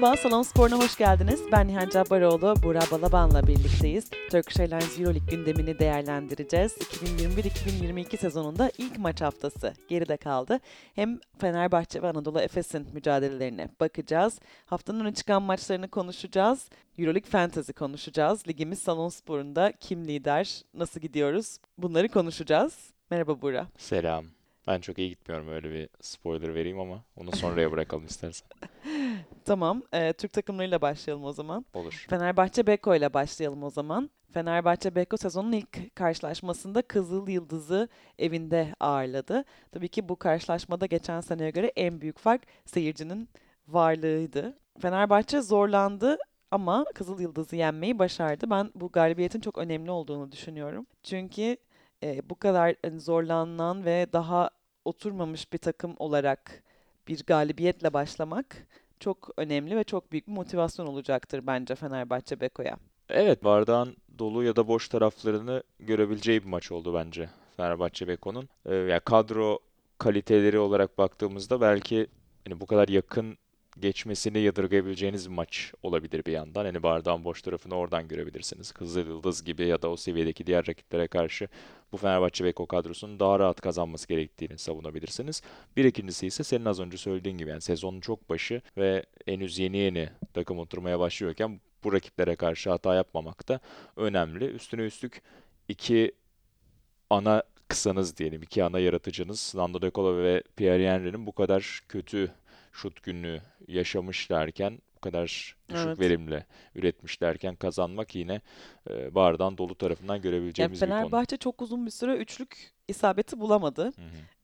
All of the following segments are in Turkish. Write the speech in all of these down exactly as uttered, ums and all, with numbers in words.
Merhaba, Salon Spor'una hoş geldiniz. Ben Nihan Cabaroğlu, Buğra Balaban'la birlikteyiz. Turkish Airlines Euroleague gündemini değerlendireceğiz. iki bin yirmi bir iki bin yirmi iki sezonunda ilk maç haftası geride kaldı. Hem Fenerbahçe ve Anadolu Efes'in mücadelelerine bakacağız. Haftanın öne çıkan maçlarını konuşacağız. Euroleague Fantasy konuşacağız. Ligimiz Salon Spor'unda kim lider, nasıl gidiyoruz bunları konuşacağız. Merhaba Buğra. Selam. Ben çok iyi gitmiyorum, öyle bir spoiler vereyim ama onu sonraya bırakalım istersen. Tamam. E, Türk takımlarıyla başlayalım o zaman. Olur. Fenerbahçe Beko ile başlayalım o zaman. Fenerbahçe Beko sezonun ilk karşılaşmasında Kızıl Yıldız'ı evinde ağırladı. Tabii ki bu karşılaşmada geçen seneye göre en büyük fark seyircinin varlığıydı. Fenerbahçe zorlandı ama Kızıl Yıldız'ı yenmeyi başardı. Ben bu galibiyetin çok önemli olduğunu düşünüyorum. Çünkü e, bu kadar zorlanan ve daha oturmamış bir takım olarak bir galibiyetle başlamak çok önemli ve çok büyük bir motivasyon olacaktır bence Fenerbahçe Beko'ya. Evet, bardağın dolu ya da boş taraflarını görebileceği bir maç oldu bence Fenerbahçe Beko'nun. Ee, yani kadro kaliteleri olarak baktığımızda belki hani bu kadar yakın geçmesini yadırgayabileceğiniz bir maç olabilir bir yandan. Hani bardağın boş tarafını oradan görebilirsiniz. Kızıl Yıldız gibi ya da o seviyedeki diğer rakiplere karşı bu Fenerbahçe Beko kadrosunun daha rahat kazanması gerektiğini savunabilirsiniz. Bir ikincisi ise senin az önce söylediğin gibi yani sezonun çok başı ve henüz yeni yeni takım oturmaya başlıyorken bu rakiplere karşı hata yapmamak da önemli. Üstüne üstlük iki ana kısanız diyelim, iki ana yaratıcınız Nando De Colo ve Pierre Henry'nin bu kadar kötü şut günü yaşamışlarken, bu kadar düşük evet. verimle üretmişlerken kazanmak yine e, bardağın dolu tarafından görebileceğimiz yani bir konu. Fenerbahçe çok uzun bir süre üçlük isabeti bulamadı.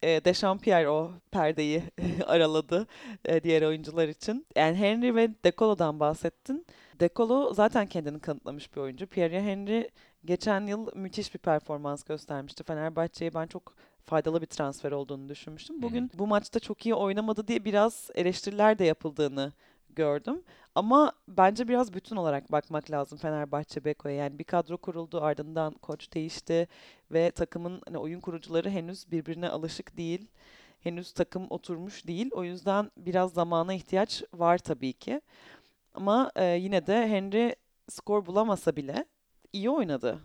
E, Dejean Pierre o perdeyi araladı e, diğer oyuncular için. Yani Henry ve De Colo'dan bahsettin. De Colo zaten kendini kanıtlamış bir oyuncu. Pierre Henry geçen yıl müthiş bir performans göstermişti. Fenerbahçe'ye ben çok faydalı bir transfer olduğunu düşünmüştüm. Bugün Hı-hı. bu maçta çok iyi oynamadı diye biraz eleştiriler de yapıldığını gördüm. Ama bence biraz bütün olarak bakmak lazım Fenerbahçe Beko'ya. Yani bir kadro kuruldu, ardından koç değişti ve takımın hani oyun kurucuları henüz birbirine alışık değil. Henüz takım oturmuş değil. O yüzden biraz zamana ihtiyaç var tabii ki. Ama e, yine de Henry skor bulamasa bile iyi oynadı.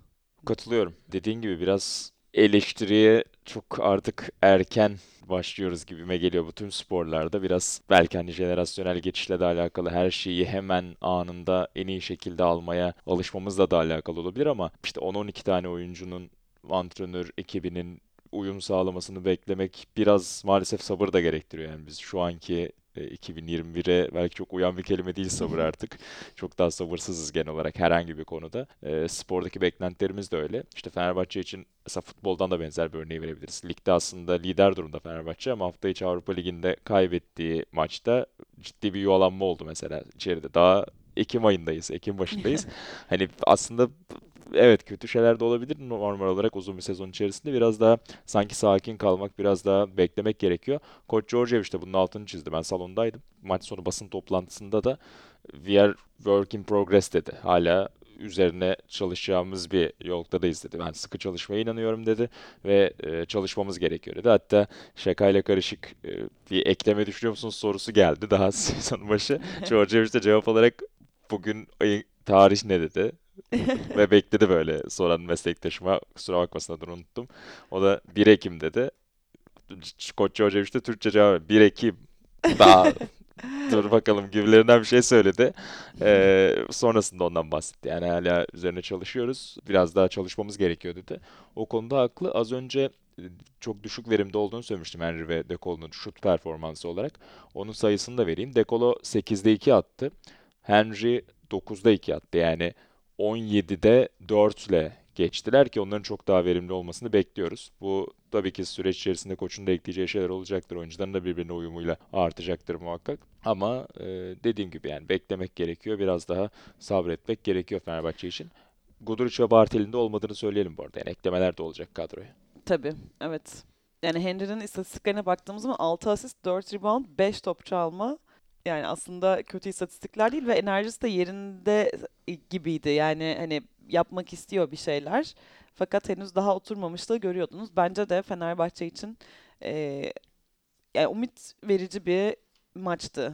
Katılıyorum. Dediğin gibi biraz eleştiriye çok artık erken başlıyoruz gibime geliyor bu tüm sporlarda. Biraz belki hani jenerasyonel geçişle de alakalı, her şeyi hemen anında en iyi şekilde almaya alışmamızla da alakalı olabilir ama işte on on iki tane oyuncunun, antrenör ekibinin uyum sağlamasını beklemek biraz maalesef sabır da gerektiriyor. Yani biz şu anki iki bin yirmi bire belki çok uyan bir kelime değil sabır artık. Çok daha sabırsızız genel olarak herhangi bir konuda. E, spordaki beklentilerimiz de öyle. İşte Fenerbahçe için mesela futboldan da benzer bir örneği verebiliriz. Ligde aslında lider durumda Fenerbahçe ama hafta içi Avrupa Ligi'nde kaybettiği maçta ciddi bir yuvalanma oldu mesela içeride. Daha Ekim ayındayız, Ekim başındayız. Hani aslında evet kötü şeyler de olabilir. Normal olarak uzun bir sezon içerisinde biraz daha sanki sakin kalmak, biraz daha beklemek gerekiyor. Koç Georgevic de bunun altını çizdi. Ben salondaydım. Maç sonu basın toplantısında da "We are work in progress" dedi. Hala üzerine çalışacağımız bir yoldayız dedi. Ben sıkı çalışmaya inanıyorum dedi ve e, çalışmamız gerekiyor dedi. Hatta şakayla karışık e, bir ekleme düşünüyor musunuz sorusu geldi daha sezon başı. Georgevic de cevap olarak bugün tarih ne dedi? Ve bekledi böyle soran meslektaşıma, kusura bakmasın adını unuttum. O da bir Ekim dedi. Koç Georgevic de Türkçe cevap bir Ekim daha dur bakalım gibilerinden bir şey söyledi. Ee, sonrasında ondan bahsetti. Yani hala üzerine çalışıyoruz. Biraz daha çalışmamız gerekiyor dedi. O konuda haklı. Az önce çok düşük verimde olduğunu söylemiştim Henry ve De Colo'nun şut performansı olarak. Onun sayısını da vereyim. De Colo sekizde iki attı. Henry dokuzda iki attı. Yani on yedide dört ile geçtiler ki onların çok daha verimli olmasını bekliyoruz. Bu tabii ki süreç içerisinde koçun da ekleyeceği şeyler olacaktır. Oyuncuların da birbirine uyumuyla artacaktır muhakkak. Ama e, dediğim gibi yani beklemek gerekiyor. Biraz daha sabretmek gerekiyor Fenerbahçe için. Gudruch ve Bartel'in de olmadığını söyleyelim bu arada. Yani eklemeler de olacak kadroya. Tabii, evet. Yani Henry'nin istatistiklerine baktığımız zaman altı asist, dört rebound, beş top çalma. Yani aslında kötü istatistikler değil ve enerjisi de yerinde gibiydi. Yani hani yapmak istiyor bir şeyler. Fakat henüz daha oturmamışlığı görüyordunuz. Bence de Fenerbahçe için e, yani umut verici bir maçtı.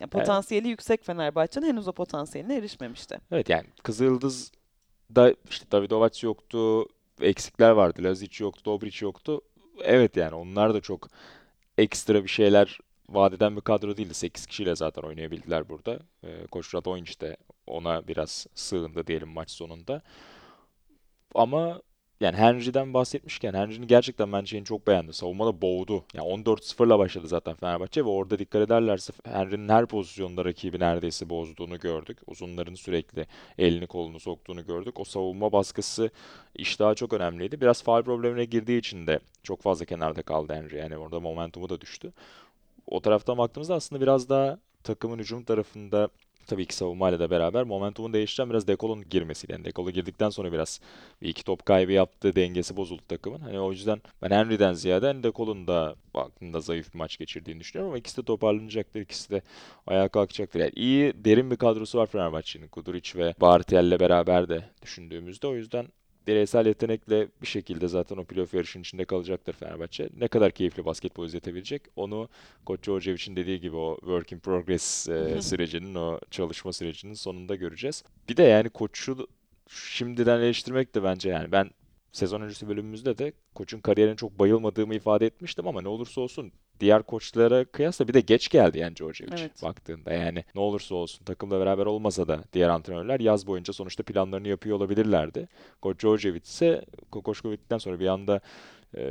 Ya, potansiyeli evet. yüksek Fenerbahçe'nin henüz o potansiyeline erişmemişti. Evet, yani Kızıl Yıldız'da işte Davidovac yoktu, eksikler vardı. Lazic yoktu, Dobric yoktu. Evet, yani onlar da çok ekstra bir şeyler vadeden bir kadro değildi. sekiz kişiyle zaten oynayabildiler burada. E, Koç Radonjić de ona biraz sığındı diyelim maç sonunda. Ama yani Henry'den bahsetmişken, Henry'nin gerçekten ben şeyini çok beğendim. Savunmada boğdu. Yani on dört sıfırla başladı zaten Fenerbahçe ve orada dikkat ederlerse Henry'nin her pozisyonda rakibi neredeyse bozduğunu gördük. Uzunların sürekli elini kolunu soktuğunu gördük. O savunma baskısı iştahı çok önemliydi. Biraz faul problemine girdiği için de çok fazla kenarda kaldı Henry. Yani orada momentumu da düştü. O taraftan baktığımızda aslında biraz daha takımın hücum tarafında, tabii ki savunmayla da beraber momentumun değiştiren biraz De Colo'nun girmesiydi. Yani De Colo girdikten sonra biraz bir iki top kaybı yaptı, dengesi bozuldu takımın. Hani o yüzden ben Henry'den ziyade hani De Colo'nun da aklında zayıf bir maç geçirdiğini düşünüyorum ama ikisi de toparlanacaktır, ikisi de ayağa kalkacaktır. Yani iyi, derin bir kadrosu var Fenerbahçe'nin. Kuduric ve Bartel'le beraber de düşündüğümüzde o yüzden bireysel yetenekle bir şekilde zaten o playoff yarışının içinde kalacaktır Fenerbahçe. Ne kadar keyifli basketbol izletebilecek, onu Koç Georgevic'in dediği gibi o work in progress e, sürecinin, o çalışma sürecinin sonunda göreceğiz. Bir de yani Koç'u şimdiden eleştirmek de bence, yani ben sezon öncesi bölümümüzde de Koç'un kariyerine çok bayılmadığımı ifade etmiştim ama ne olursa olsun diğer koçlara kıyasla bir de geç geldi yani Georgevic, evet, baktığında. Yani ne olursa olsun takımla beraber olmasa da diğer antrenörler yaz boyunca sonuçta planlarını yapıyor olabilirlerdi. Koç Georgevic ise Koçkovic'den sonra bir anda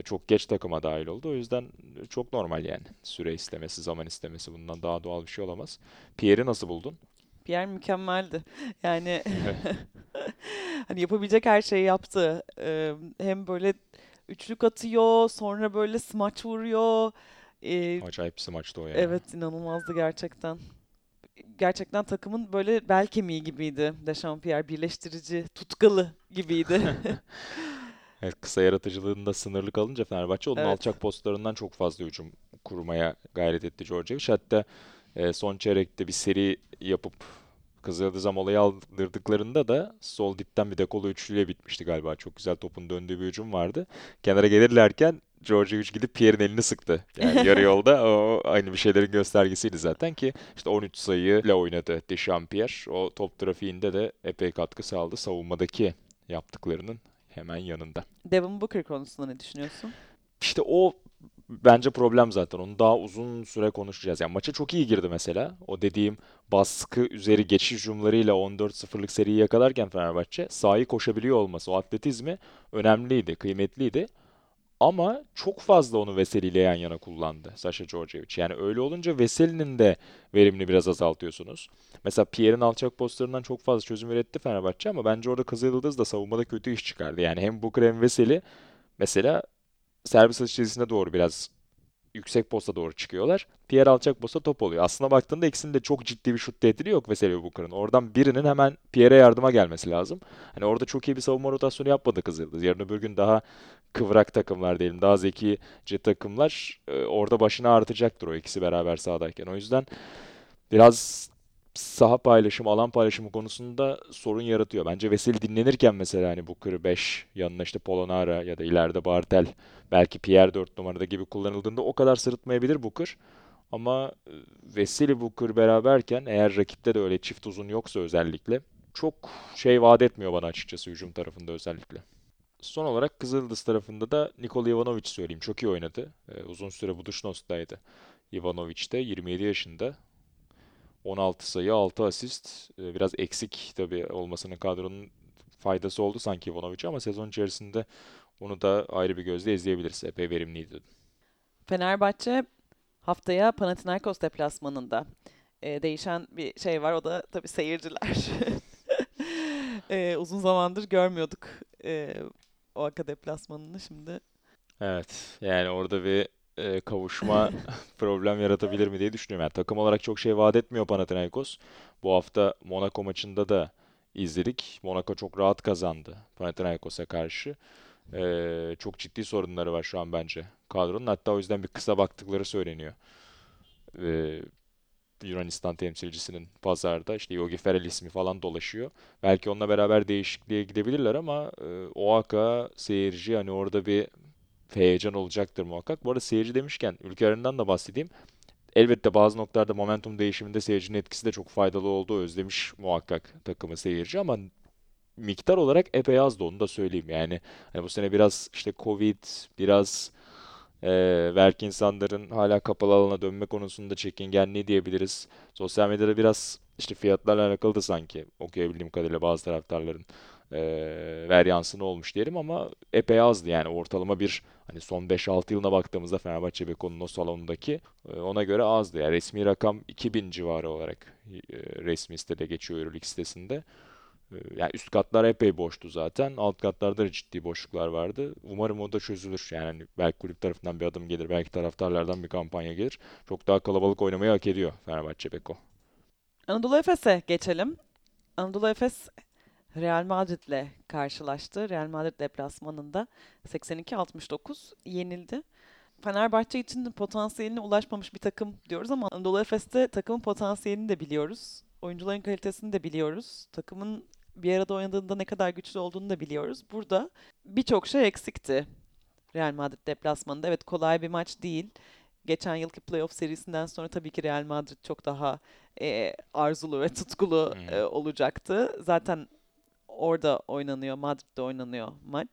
çok geç takıma dahil oldu. O yüzden çok normal yani. Süre istemesi, zaman istemesi, bundan daha doğal bir şey olamaz. Pierre'i nasıl buldun? Pierre mükemmeldi. Yani hani yapabilecek her şeyi yaptı. Hem böyle üçlük atıyor, sonra böyle smaç vuruyor. Ee, Acayip smaçtı o yani. Evet, inanılmazdı gerçekten. Gerçekten takımın böyle bel kemiği gibiydi. Dejean Pierre birleştirici, tutkalı gibiydi. Evet, kısa yaratıcılığında sınırlı kalınca Fenerbahçe onun evet. alçak postlarından çok fazla hücum kurmaya gayret etti Georgevic. Hatta e, son çeyrekte bir seri yapıp Kızıl Yıldız'a molayı aldırdıklarında da sol dipten bir De Colo üçlüyle bitmişti galiba. Çok güzel topun döndüğü bir hücum vardı. Kenara gelirlerken Georgevic gidip Pierre'in elini sıktı. Yani yarı yolda o aynı bir şeylerin göstergesiydi zaten ki işte on üç sayıyla oynadı Dejean Pierre. O top trafiğinde de epey katkı sağladı. Savunmadaki yaptıklarının hemen yanında. Devin Booker konusunda ne düşünüyorsun? İşte o bence problem zaten. Onu daha uzun süre konuşacağız. Yani maça çok iyi girdi mesela. O dediğim baskı üzeri geçiş hücumlarıyla on dört sıfırlık seriyi yakalarken Fenerbahçe sahayı koşabiliyor olması, o atletizmi önemliydi, kıymetliydi. Ama çok fazla onu Veseli ile yan yana kullandı Saša Đorđević. Yani öyle olunca Veseli'nin de verimini biraz azaltıyorsunuz. Mesela Pierre'in alçak postlarından çok fazla çözüm üretti Fenerbahçe ama bence orada Kızıl Yıldız da savunmada kötü iş çıkardı. Yani hem Booker hem Veseli mesela servis atış çizgisine doğru biraz yüksek posta doğru çıkıyorlar. Pierre alçak posta top oluyor. Aslına baktığında ikisinin de çok ciddi bir şut tehdidi yok Veseli ve Booker'ın. Oradan birinin hemen Pierre'e yardıma gelmesi lazım. Hani orada çok iyi bir savunma rotasyonu yapmadı Kızıl Yıldız. Yarın öbür gün daha kıvrak takımlar diyelim, daha zekice takımlar e, orada başına artacaktır o ikisi beraber sahadayken. O yüzden biraz saha paylaşımı, alan paylaşımı konusunda sorun yaratıyor. Bence Veseli dinlenirken mesela hani Booker beş, yanına işte Polonara ya da ileride Bartel, belki Pierre dört numarada gibi kullanıldığında o kadar sırıtmayabilir Booker. Ama Veseli Booker beraberken, eğer rakipte de öyle çift uzun yoksa özellikle, çok şey vaat etmiyor bana açıkçası hücum tarafında özellikle. Son olarak Kızıl Yıldız tarafında da Nikola Ivanović söyleyeyim. Çok iyi oynadı. Ee, uzun süre Budućnos'taydı. Ivanović de yirmi yedi yaşında. on altı sayı, altı asist. Ee, biraz eksik tabii olmasının kadronun faydası oldu sanki Ivanović'e ama sezon içerisinde onu da ayrı bir gözle izleyebiliriz. Epey verimliydi. Fenerbahçe haftaya Panathinaikos deplasmanında. Ee, değişen bir şey var, o da tabii seyirciler. ee, uzun zamandır görmüyorduk Ee, o Aka deplasmanını şimdi. Evet, yani orada bir e, kavuşma problem yaratabilir mi diye düşünüyorum. Yani takım olarak çok şey vaat etmiyor Panathinaikos. Bu hafta Monaco maçında da izledik. Monaco çok rahat kazandı Panathinaikos'a karşı. Ee, çok ciddi sorunları var şu an bence kadronun. Hatta o yüzden bir kısa baktıkları söyleniyor. Ee, Yunanistan temsilcisinin pazarda işte Yogi Ferrell ismi falan dolaşıyor. Belki onunla beraber değişikliğe gidebilirler ama e, O A K seyirci, hani orada bir heyecan olacaktır muhakkak. Bu arada seyirci demişken ülkelerinden de bahsedeyim. elbette bazı noktalarda momentum değişiminde seyircinin etkisi de çok faydalı oldu. Özlemiş muhakkak takımı seyirci ama miktar olarak epey azdı, onu da söyleyeyim. Yani hani bu sene biraz işte Covid, biraz e, belki insanların hala kapalı alana dönme konusunda çekingenliği diyebiliriz. Sosyal medyada biraz işte fiyatlarla alakalı da sanki okuyabildiğim kadarıyla bazı taraftarların e, varyansını olmuş diyelim ama epey azdı. Yani ortalama bir hani son beş altı yılına baktığımızda Fenerbahçe Beko'nun o salonundaki e, ona göre azdı. Yani resmi rakam iki bin civarı olarak e, resmi sitede geçiyor Euroleague sitesinde. Yani üst katlar epey boştu zaten. Alt katlarda da ciddi boşluklar vardı. Umarım o da çözülür. Yani belki kulüp tarafından bir adım gelir. Belki taraftarlardan bir kampanya gelir. Çok daha kalabalık oynamayı hak ediyor Fenerbahçe Beko. Anadolu Efes'e geçelim. Anadolu Efes Real Madrid'le karşılaştı. Real Madrid deplasmanında seksen iki altmış dokuz yenildi. Fenerbahçe için potansiyeline ulaşmamış bir takım diyoruz ama Anadolu Efes'te takımın potansiyelini de biliyoruz. Oyuncuların kalitesini de biliyoruz. Takımın bir arada oynadığında ne kadar güçlü olduğunu da biliyoruz. Burada birçok şey eksikti Real Madrid deplasmanında. Evet, kolay bir maç değil. Geçen yılki playoff serisinden sonra tabii ki Real Madrid çok daha e, arzulu ve tutkulu e, olacaktı. Zaten orada oynanıyor, Madrid'de oynanıyor maç.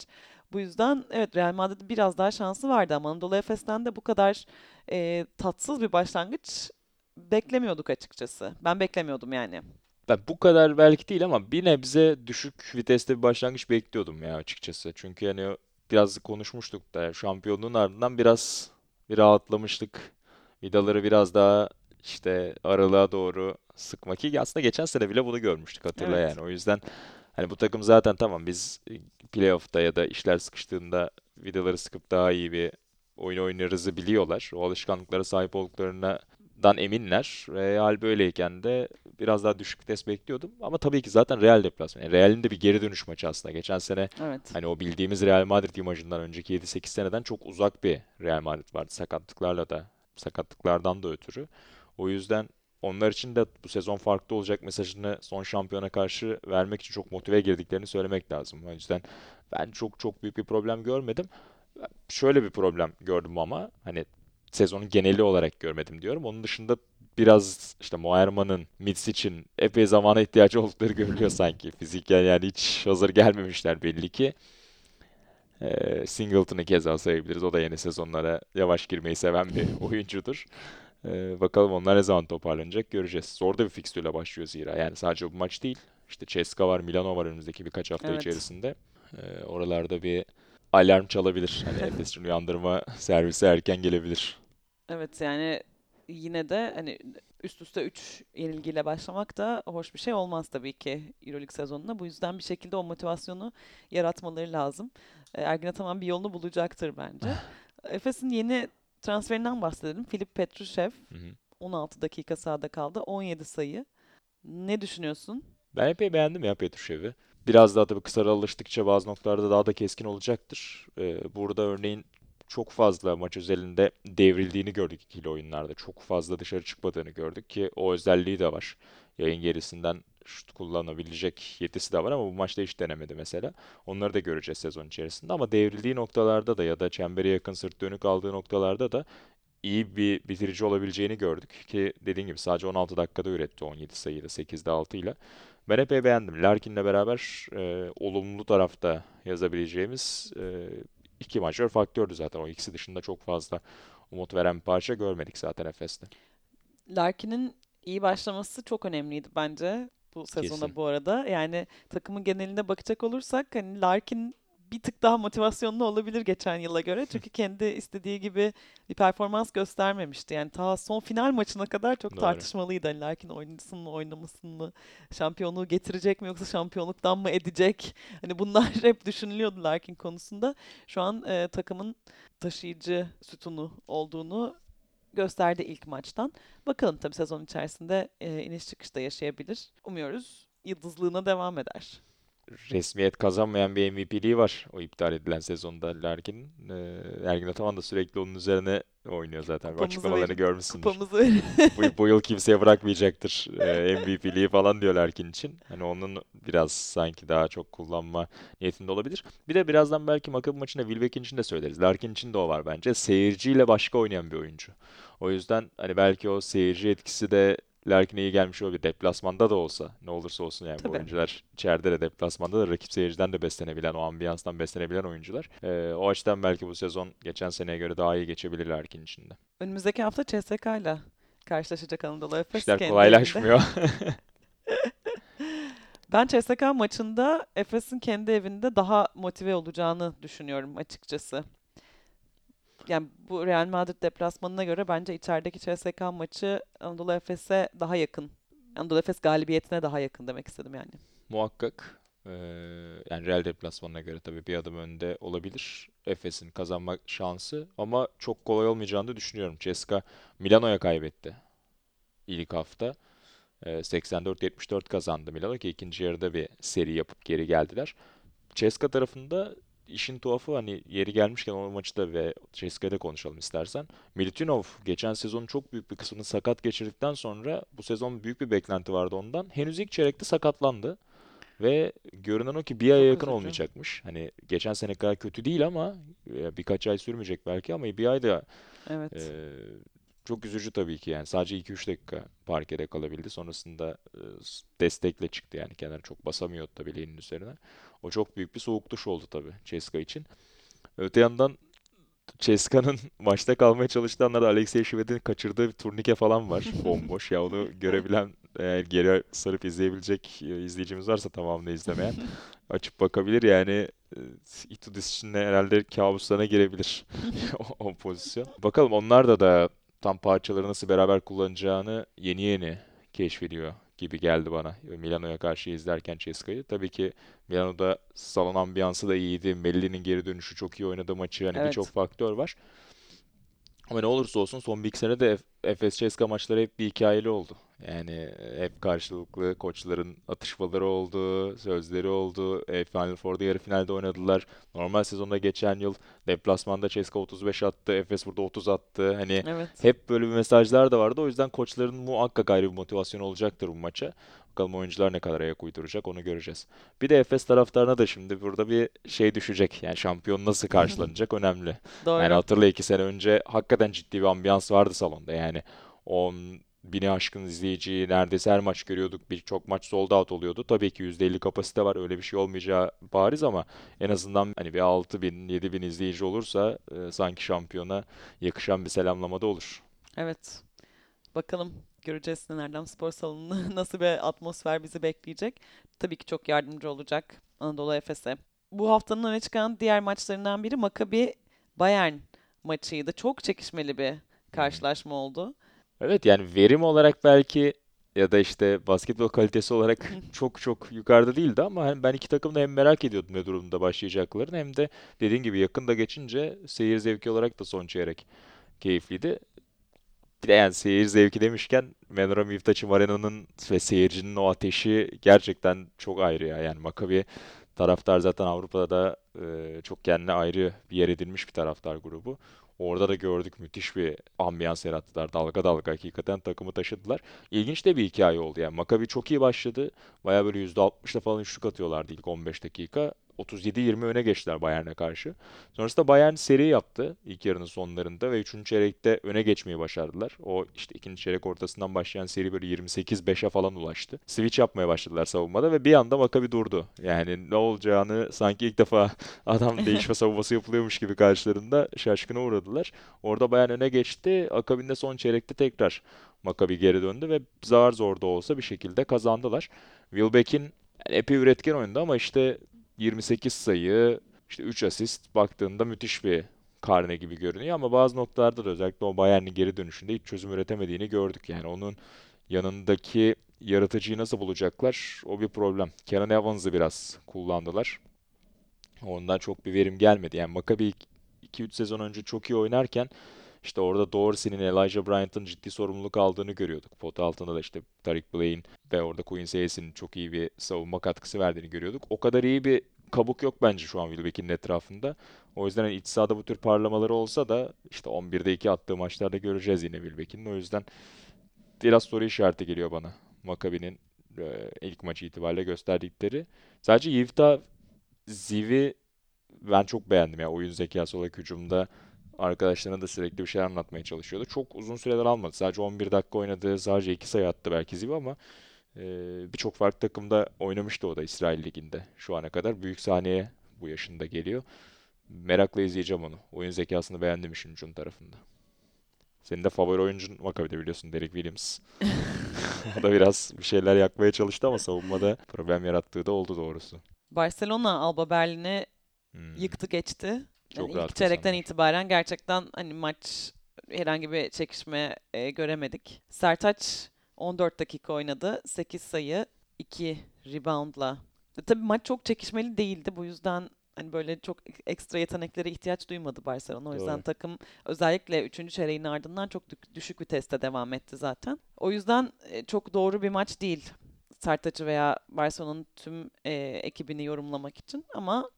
Bu yüzden evet, Real Madrid'in biraz daha şansı vardı ama Anadolu Efes'ten de bu kadar e, tatsız bir başlangıç beklemiyorduk açıkçası. Ben beklemiyordum yani. Ben bu kadar belki değil ama bir nebze düşük viteste bir başlangıç bekliyordum ya açıkçası. Çünkü hani biraz konuşmuştuk da şampiyonluğun ardından biraz bir rahatlamıştık. Vidaları biraz daha işte aralığa doğru sıkmak ki aslında geçen sene bile bunu görmüştük, hatırla evet. Yani. O yüzden hani bu takım zaten tamam, biz playoff'ta ya da işler sıkıştığında vidaları sıkıp daha iyi bir oyun oynarızı biliyorlar. O alışkanlıklara sahip olduklarına dan eminler. Real böyleyken de biraz daha düşük vites bekliyordum. Ama tabii ki zaten Real deplasmanı. Yani Real'in de bir geri dönüş maçı aslında. Geçen sene evet. Hani o bildiğimiz Real Madrid imajından önceki yedi sekiz seneden çok uzak bir Real Madrid vardı. Sakatlıklarla da, sakatlıklardan da ötürü. O yüzden onlar için de bu sezon farklı olacak mesajını son şampiyona karşı vermek için çok motive girdiklerini söylemek lazım. O yüzden ben çok çok büyük bir problem görmedim. Şöyle bir problem gördüm ama hani sezonun geneli olarak görmedim diyorum. Onun dışında biraz işte Moerman'ın, Mitz için epey zamana ihtiyacı oldukları görülüyor sanki. Fiziken yani hiç hazır gelmemişler belli ki. Ee, Singleton'ı keza sayabiliriz. O da yeni sezonlara yavaş girmeyi seven bir oyuncudur. Ee, bakalım onlar ne zaman toparlanacak göreceğiz. Zor da bir fikstürle başlıyor zira. Yani sadece bu maç değil. İşte C S K A var, Milano var önümüzdeki birkaç hafta evet. içerisinde. Ee, oralarda bir alarm çalabilir. Hani Efes'in uyandırma servisi erken gelebilir. Evet, yani yine de hani üst üste üç yenilgiyle başlamak da hoş bir şey olmaz tabii ki EuroLeague sezonuna. Bu yüzden bir şekilde o motivasyonu yaratmaları lazım. Ergin Ataman bir yolunu bulacaktır bence. Efes'in yeni transferinden bahsedelim. Filip Petrushev on altı dakika sahada kaldı. on yedi sayı. Ne düşünüyorsun? Ben epey beğendim ya Petrushev'i. Biraz daha tabii kısara alıştıkça bazı noktalarda daha da keskin olacaktır. Ee, burada örneğin çok fazla maç özelinde devrildiğini gördük ikili oyunlarda. Çok fazla dışarı çıkmadığını gördük ki o özelliği de var. Yayın gerisinden şut kullanabilecek yetisi de var ama bu maçta hiç denemedi mesela. Onları da göreceğiz sezon içerisinde ama devrildiği noktalarda da ya da çembere yakın sırt dönük aldığı noktalarda da iyi bir bitirici olabileceğini gördük ki dediğim gibi sadece on altı dakikada üretti on yedi sayıyla, sekizde altıyla. Ben epey beğendim. Larkin'le beraber e, olumlu tarafta yazabileceğimiz e, iki majör faktördü zaten. O ikisi dışında çok fazla umut veren bir parça görmedik zaten Efes'te. Larkin'in iyi başlaması çok önemliydi bence bu sezonda. Kesin. Bu arada. Yani takımın geneline bakacak olursak hani Larkin bir tık daha motivasyonlu olabilir geçen yıla göre. Çünkü kendi istediği gibi bir performans göstermemişti. Yani ta son final maçına kadar çok Doğru. tartışmalıydı. Hani Larkin oyuncusunu oynamasını, şampiyonluğu getirecek mi yoksa şampiyonluktan mı edecek? Hani bunlar hep düşünülüyordu Larkin konusunda. Şu an e, takımın taşıyıcı sütunu olduğunu gösterdi ilk maçtan. Bakalım tabii sezon içerisinde e, iniş çıkış da yaşayabilir. Umuyoruz yıldızlığına devam eder. resmiyet kazanmayan bir M V P'liği var o iptal edilen sezonda Larkin. Ee, Ergin Ataman da sürekli onun üzerine oynuyor zaten. Kupamızı açıklamalarını verin, görmüşsündür. Kupamızı verin. bu, bu yıl kimseye bırakmayacaktır ee, M V P'liği falan diyor Larkin için. Hani onun biraz sanki daha çok kullanma niyetinde olabilir. Bir de birazdan belki Maccabi maçında Wilbekin için de söyleriz. Larkin için de o var bence. Seyirciyle başka oynayan bir oyuncu. O yüzden hani belki o seyirci etkisi de Larkin'e iyi gelmiş olabilir. Deplasmanda da olsa ne olursa olsun yani. Tabii. Bu oyuncular içeride de deplasmanda da rakip seyirciden de beslenebilen, o ambiyanstan beslenebilen oyuncular. Ee, o açıdan belki bu sezon geçen seneye göre daha iyi geçebilir Larkin içinde. Önümüzdeki hafta C S K A'yla karşılaşacak Anadolu Efes. İşler kolaylaşmıyor. Ben C S K A maçında Efes'in kendi evinde daha motive olacağını düşünüyorum açıkçası. Yani bu Real Madrid deplasmanına göre bence içerideki C S K A maçı Anadolu Efes'e daha yakın. Anadolu Efes galibiyetine daha yakın demek istedim yani. Muhakkak. Ee, yani Real deplasmanına göre tabii bir adım önde olabilir Efes'in kazanma şansı. Ama çok kolay olmayacağını da düşünüyorum. C S K A Milano'ya kaybetti ilk hafta. Ee, seksen dört yetmiş dört kazandı Milano ki ikinci yarıda bir seri yapıp geri geldiler. C S K A tarafında... İşin tuhafı hani yeri gelmişken o maçı da ve C S K A'da konuşalım istersen. Milutinov geçen sezonun çok büyük bir kısmını sakat geçirdikten sonra bu sezon büyük bir beklenti vardı ondan. Henüz ilk çeyrekte sakatlandı ve görünen o ki bir aya yakın olmayacakmış. Hani geçen sene kadar kötü değil ama birkaç ay sürmeyecek belki ama bir ayda evet. e, çok üzücü tabii ki yani sadece iki üç dakika parkede kalabildi. Sonrasında e, destekle çıktı yani kenara çok basamıyordu da bileğinin üzerine. O çok büyük bir soğuk duş oldu tabii C S K A için. Öte yandan C S K A'nın maçta kalmaya çalıştığı anlarda Alexey Shved'in kaçırdığı bir turnike falan var. Bomboş ya onu görebilen eğer geri sarıp izleyebilecek izleyicimiz varsa tamamını izlemeyen açıp bakabilir. Yani İtudis için de herhalde kabuslarına girebilir o, o pozisyon. Bakalım onlar da da tam parçaları nasıl beraber kullanacağını yeni yeni keşfediyor gibi geldi bana Milano'ya karşı izlerken C S K A'yı. Tabii ki Milano'da salon ambiyansı da iyiydi. Melli'nin geri dönüşü çok iyi oynadığı maçı. Hani evet. Birçok faktör var. Ama ne olursa olsun son bir iki senede Efes-C S K A maçları hep bir hikayeli oldu. Yani hep karşılıklı koçların atışmaları oldu, sözleri oldu. Final Four'da yarı finalde oynadılar. Normal sezonda geçen yıl deplasmanda C S K A otuz beş attı, Efes burada otuz attı. Hani evet. Hep böyle bir mesajlar da vardı. O yüzden koçların muhakkak ayrı bir motivasyonu olacaktır bu maça. Bakalım oyuncular ne kadar ayak uyduracak onu göreceğiz. Bir de Efes taraftarına da şimdi burada bir şey düşecek. Yani şampiyon nasıl karşılanacak önemli. Doğru. Yani hatırla iki sene önce hakikaten ciddi bir ambiyans vardı salonda. Yani on bini aşkın izleyiciyi neredeyse her maç görüyorduk. Birçok maç sold out oluyordu. Tabii ki yüzde elli kapasite var. Öyle bir şey olmayacağı bariz ama en azından hani bir altı bin yedi bin izleyici olursa e, sanki şampiyona yakışan bir selamlama da olur. Evet. Bakalım göreceğiz Erdem Spor Salonu'nu nasıl bir atmosfer bizi bekleyecek. Tabii ki çok yardımcı olacak Anadolu Efes'e. Bu haftanın öne çıkan diğer maçlarından biri Maccabi Bayern maçıydı. Çok çekişmeli bir karşılaşma oldu. Evet yani verim olarak belki ya da işte basketbol kalitesi olarak çok çok yukarıda değildi ama ben iki takım da hem merak ediyordum ne durumda başlayacaklarını hem de dediğin gibi yakında geçince seyir zevki olarak da son çeyrek keyifliydi. Bir de yani seyir zevki demişken Menora Mivtaç'ın Arena'nın ve seyircinin o ateşi gerçekten çok ayrı ya. Yani Maccabi taraftar zaten Avrupa'da da e, çok kendine ayrı bir yer edilmiş bir taraftar grubu. Orada da gördük müthiş bir ambiyans yarattılar. Dalga dalga hakikaten takımı taşıdılar. İlginç de bir hikaye oldu yani. Maccabi çok iyi başladı. Bayağı böyle yüzde altmışla falan üçlük atıyorlardı ilk on beş dakika. otuz yedi yirmi öne geçtiler Bayern'e karşı. Sonrasında Bayern seri yaptı ilk yarının sonlarında ve üçüncü çeyrekte öne geçmeyi başardılar. O işte ikinci çeyrek ortasından başlayan seri böyle yirmi sekiz beşe falan ulaştı. Switch yapmaya başladılar savunmada ve bir anda Maccabi durdu. Yani ne olacağını sanki ilk defa adam değişme savunması yapılıyormuş gibi karşılarında şaşkına uğradılar. Orada Bayern öne geçti. Akabinde son çeyrekte tekrar Maccabi geri döndü ve zar zor da olsa bir şekilde kazandılar. Wilbekin yani epey üretken oynadı ama işte yirmi sekiz sayı, işte üç asist baktığında müthiş bir karne gibi görünüyor ama bazı noktalarda da özellikle o Bayern'in geri dönüşünde hiç çözüm üretemediğini gördük. Yani onun yanındaki yaratıcıyı nasıl bulacaklar o bir problem. Kenan Evans'ı biraz kullandılar. Ondan çok bir verim gelmedi. Yani Maccabi iki üç sezon önce çok iyi oynarken İşte orada Dorsey'nin, Elijah Bryant'ın ciddi sorumluluk aldığını görüyorduk. Pota altında da işte Tariq Blay'in ve orada Quincy Hayes'in çok iyi bir savunma katkısı verdiğini görüyorduk. O kadar iyi bir kabuk yok bence şu an Wilbekin'in etrafında. O yüzden hani iç sahada bu tür parlamaları olsa da işte on birde iki attığı maçlarda göreceğiz yine Wilbekin'in. O yüzden biraz soru işareti geliyor bana Maccabi'nin ilk maçı itibariyle gösterdikleri. Sadece Yivta Ziv'i ben çok beğendim. Yani oyun zekası olarak hücumda arkadaşlarına da sürekli bir şeyler anlatmaya çalışıyordu. Çok uzun süreler almadı. Sadece on bir dakika oynadı. Sadece iki sayı attı belki Ziv ama e, birçok farklı takımda oynamıştı o da İsrail Ligi'nde şu ana kadar. Büyük sahneye bu yaşında geliyor. Merakla izleyeceğim onu. Oyun zekasını beğendim işin ucun tarafında. Senin de favori oyuncun Maccabi'de biliyorsun, Derek Williams. O da biraz bir şeyler yakmaya çalıştı ama savunmada problem yarattığı da oldu doğrusu. Barcelona Alba Berlin'i hmm. yıktı geçti. Yani ilk çeyrekten itibaren gerçekten hani maç herhangi bir çekişme e, göremedik. Sertaç on dört dakika oynadı. sekiz sayı, iki reboundla. E, tabii maç çok çekişmeli değildi. Bu yüzden hani böyle çok ekstra yeteneklere ihtiyaç duymadı Barcelona. O yüzden Doğru. takım özellikle üçüncü çeyreğin ardından çok düşük viteste devam etti zaten. O yüzden e, çok doğru bir maç değil Sertaç'ı veya Barcelona'nın tüm e, ekibini yorumlamak için ama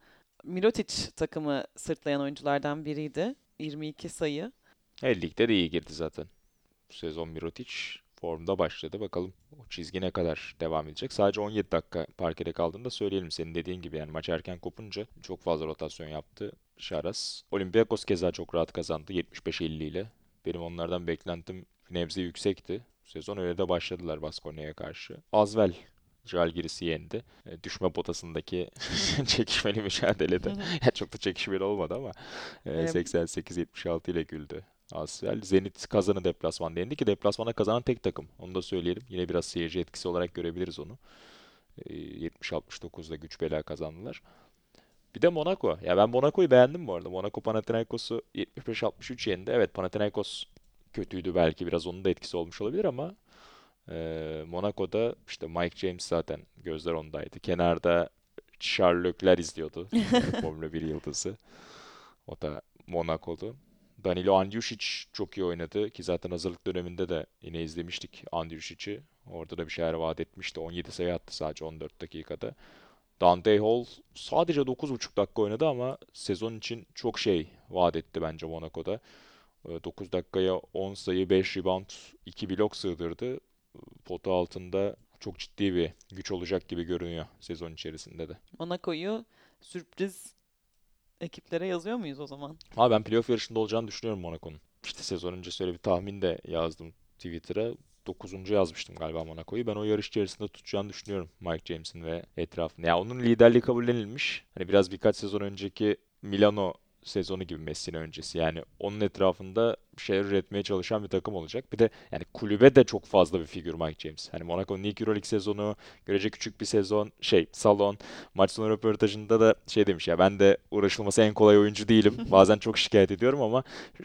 Mirotic takımı sırtlayan oyunculardan biriydi. yirmi iki sayı. E, ligde de iyi girdi zaten. Bu sezon Mirotic formda başladı. Bakalım o çizgi ne kadar devam edecek. Sadece on yedi dakika parkede kaldığını da söyleyelim. Senin dediğin gibi yani maç erken kopunca çok fazla rotasyon yaptı Şaras. Olympiakos keza çok rahat kazandı yetmiş beş elli ile. Benim onlardan beklentim nebze yüksekti. Bu sezon öyle de başladılar Baskonya'ya karşı. Azvel Jalgiris'i yendi. E, düşme potasındaki çekişmeli mücadelede. Yani çok da çekişmeli olmadı ama e, seksen sekiz yetmiş altı ile güldü Asfel. Zenit Kazan'ı deplasmanda yendi ki deplasmana kazanan tek takım. Onu da söyleyelim. Yine biraz seyirci etkisi olarak görebiliriz onu. E, yetmiş altmış dokuzda güç bela kazandılar. Bir de Monaco. Ya ben Monaco'yu beğendim bu arada. Monaco Panathinaikos'u yetmiş beş altmış üç yendi. Evet Panathinaikos kötüydü belki biraz. Onun da etkisi olmuş olabilir ama Monaco'da işte Mike James zaten gözler ondaydı. Kenarda Sherlockler izliyordu. Formula bir yıldızı. O da Monaco'lu. Danilo Andjušić çok iyi oynadı ki zaten hazırlık döneminde de yine izlemiştik Andjušic'i. Orada da bir şeyler vaat etmişti. on yedi sayı attı sadece on dört dakikada. Dante Hall sadece dokuz buçuk dakika oynadı ama sezon için çok şey vaat etti bence Monaco'da. dokuz dakikaya on sayı, beş rebound, iki blok sığdırdı. Pota altında çok ciddi bir güç olacak gibi görünüyor sezon içerisinde de. Monaco'yu sürpriz ekiplere yazıyor muyuz o zaman? Ha, ben playoff yarışında olacağını düşünüyorum Monaco'nun. İşte sezon önce şöyle bir tahmin de yazdım Twitter'a. dokuzuncu yazmıştım galiba Monaco'yu. Ben o yarış içerisinde tutacağını düşünüyorum Mike James'in ve etrafını. Ya yani onun liderliği kabullenilmiş. Hani biraz birkaç sezon önceki Milano sezonu gibi Messi'nin öncesi. Yani onun etrafında bir şeyler üretmeye çalışan bir takım olacak. Bir de yani kulübe de çok fazla bir figür Mike James. Hani Monaco'nun ilk Euroleague sezonu, görece küçük bir sezon, şey salon, maç sonu röportajında da şey demiş ya, ben de uğraşılması en kolay oyuncu değilim. Bazen çok şikayet ediyorum ama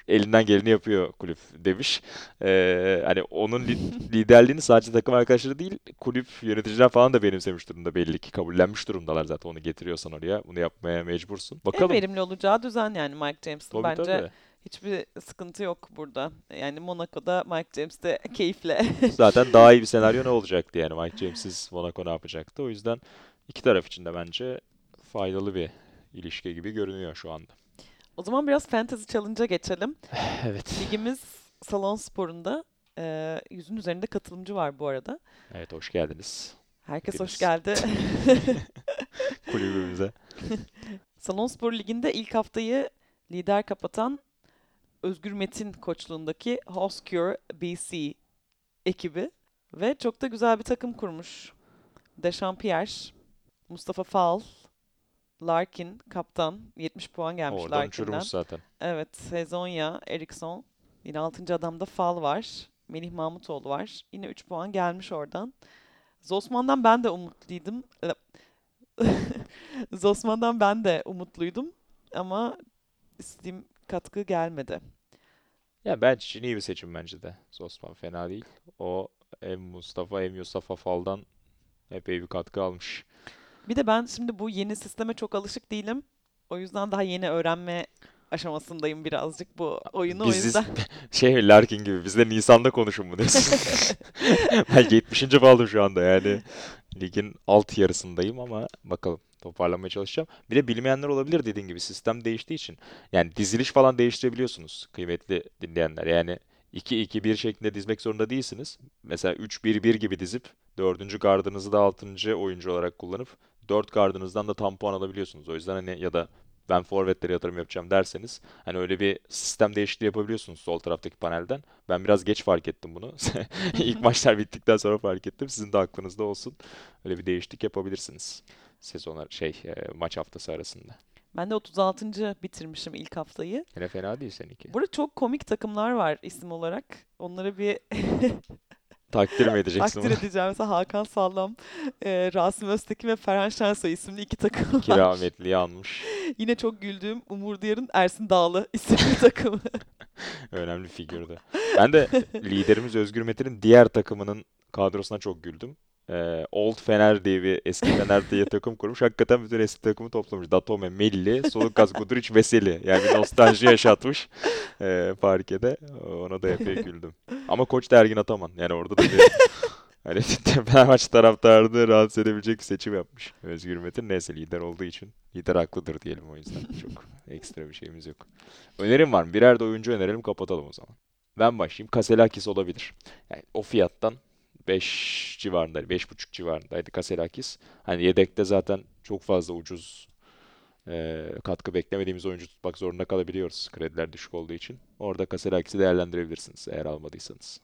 elinden geleni yapıyor kulüp demiş. Ee, hani onun li- liderliğini sadece takım arkadaşları değil, kulüp yöneticiler falan da benimsemiş durumda belli ki. Kabullenmiş durumdalar zaten, onu getiriyorsan oraya. Bunu yapmaya mecbursun. Bakalım. En verimli olacağı düzen yani Mike James'in bence tabii. Hiçbir sıkıntı yok burada. Yani Monaco'da Mike James de keyifle. Zaten daha iyi bir senaryo ne olacaktı yani Mike James'siz Monaco ne yapacaktı. O yüzden iki taraf için de bence faydalı bir ilişki gibi görünüyor şu anda. O zaman biraz Fantasy Challenge'a geçelim. Evet. Ligimiz salon sporunda e, yüzün üzerinde katılımcı var bu arada. Evet, hoş geldiniz. Herkes Hepiniz. Hoş geldi. Kulübümüze. Salon Spor Ligi'nde ilk haftayı lider kapatan Özgür Metin koçluğundaki Horsecure B C ekibi ve çok da güzel bir takım kurmuş. Dejean Pierre, Mustafa Faal, Larkin kaptan, yetmiş puan gelmiş Oradan Larkin'den. Oradan uçurmuş zaten. Evet, Sezonya, Eriksson, yine altıncı adamda Faal var, Melih Mahmutoğlu var, yine üç puan gelmiş oradan. Zosman'dan ben de umutluydum. Zosman'dan ben de umutluydum ama istediğim katkı gelmedi. Ya bence için iyi bir seçim bence de. Zosman fena değil. O hem Mustafa hem Mustafa Fal'dan epey bir katkı almış. Bir de ben şimdi bu yeni sisteme çok alışık değilim. O yüzden daha yeni öğrenme aşamasındayım birazcık bu oyunu biz, o yüzden. Şey Larkin gibi biz de Nisan'da konuşun bunu diyorsun. Ben yetmişinci baldım şu anda yani. Ligin alt yarısındayım ama bakalım toparlamaya çalışacağım. Bir de bilmeyenler olabilir dediğin gibi sistem değiştiği için. Yani diziliş falan değiştirebiliyorsunuz kıymetli dinleyenler. Yani iki iki bir şeklinde dizmek zorunda değilsiniz. Mesela üç bir bir gibi dizip dördüncü gardınızı da altıncı oyuncu olarak kullanıp dört gardınızdan da tam puan alabiliyorsunuz. O yüzden hani ya da ben forvetlere yatırım yapacağım derseniz hani öyle bir sistem değişikliği yapabiliyorsunuz sol taraftaki panelden. Ben biraz geç fark ettim bunu. İlk maçlar bittikten sonra fark ettim. Sizin de aklınızda olsun. Öyle bir değişiklik yapabilirsiniz. Sezonlar şey maç haftası arasında. Ben de otuz altıncı bitirmişim ilk haftayı. Yine fena değil seninki. Burada çok komik takımlar var isim olarak. Onlara bir takdir mi edeceksin? Takdir edeceğim. Mesela Hakan Sallam, e, Rasim Öztekin ve Ferhan Şensoy isimli iki takım var. İki rahmetliyi almış. Yine çok güldüğüm Umur Diyar'ın Ersin Dağlı isimli takımı. Önemli figürdü. Ben de liderimiz Özgür Metin'in diğer takımının kadrosuna çok güldüm. Old Fener diye bir eski Fener diye takım kurmuş. Hakikaten bütün eski takımı toplamış. Datome, Melli, Solukas, Gudruch, Veseli. Yani bir nostalji yaşatmış e, parkede. Ona da epey güldüm. Ama koç da Ergin Ataman. Yani orada da bir hani Fenerbahçe taraftarını rahatsız edebilecek bir seçim yapmış. Özgür Metin neyse lider olduğu için lider haklıdır diyelim o yüzden. Çok ekstra bir şeyimiz yok. Önerim var mı? Birer de oyuncu önerelim kapatalım o zaman. Ben başlayayım. Kaselakis olabilir. Yani o fiyattan beş civarında, beş buçuk civarındaydı Kaselakis. Hani yedekte zaten çok fazla ucuz e, katkı beklemediğimiz oyuncu tutmak zorunda kalabiliyoruz krediler düşük olduğu için. Orada Kaselakis'i değerlendirebilirsiniz eğer almadıysanız.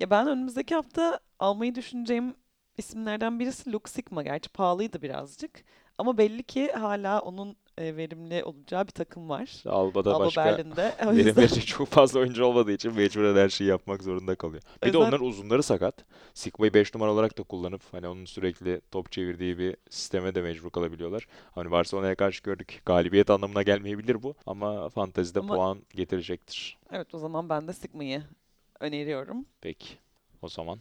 Ya ben önümüzdeki hafta almayı düşüneceğim isimlerden birisi Luke Sigma. Gerçi pahalıydı birazcık. Ama belli ki hala onun verimli olacağı bir takım var. Alba'da Alba başka Berlin'de. Verim verecek çok fazla oyuncu olmadığı için mecburen her şeyi yapmak zorunda kalıyor. Bir yüzden de onların uzunları sakat. Sigma'yı beş numara olarak da kullanıp hani onun sürekli top çevirdiği bir sisteme de mecbur kalabiliyorlar. Hani Barcelona'ya karşı gördük. Galibiyet anlamına gelmeyebilir bu ama fantazide ama puan getirecektir. Evet o zaman ben de Sigma'yı öneriyorum. Peki. O zaman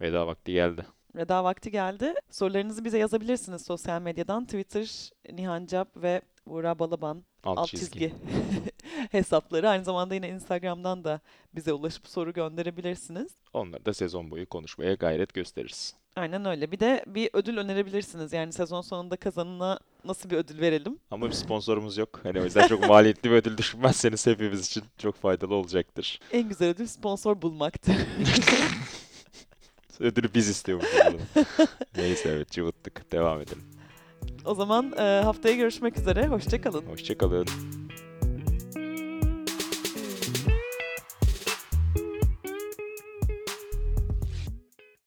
veda vakti geldi. Veda vakti geldi. Sorularınızı bize yazabilirsiniz sosyal medyadan. Twitter, Nihan Cab ve Buğra Balaban alt, alt çizgi, çizgi. hesapları. Aynı zamanda yine Instagram'dan da bize ulaşıp soru gönderebilirsiniz. Onları da sezon boyu konuşmaya gayret gösteririz. Aynen öyle. Bir de bir ödül önerebilirsiniz. Yani sezon sonunda kazanana nasıl bir ödül verelim? Ama bir sponsorumuz yok. Hani o yüzden çok maliyetli bir ödül düşünmezseniz hepimiz için çok faydalı olacaktır. En güzel ödül sponsor bulmaktır. Ödülü biz istiyoruz. Neyse evet cıvıttık. Devam edelim. O zaman e, haftaya görüşmek üzere. Hoşça kalın. Hoşça kalın.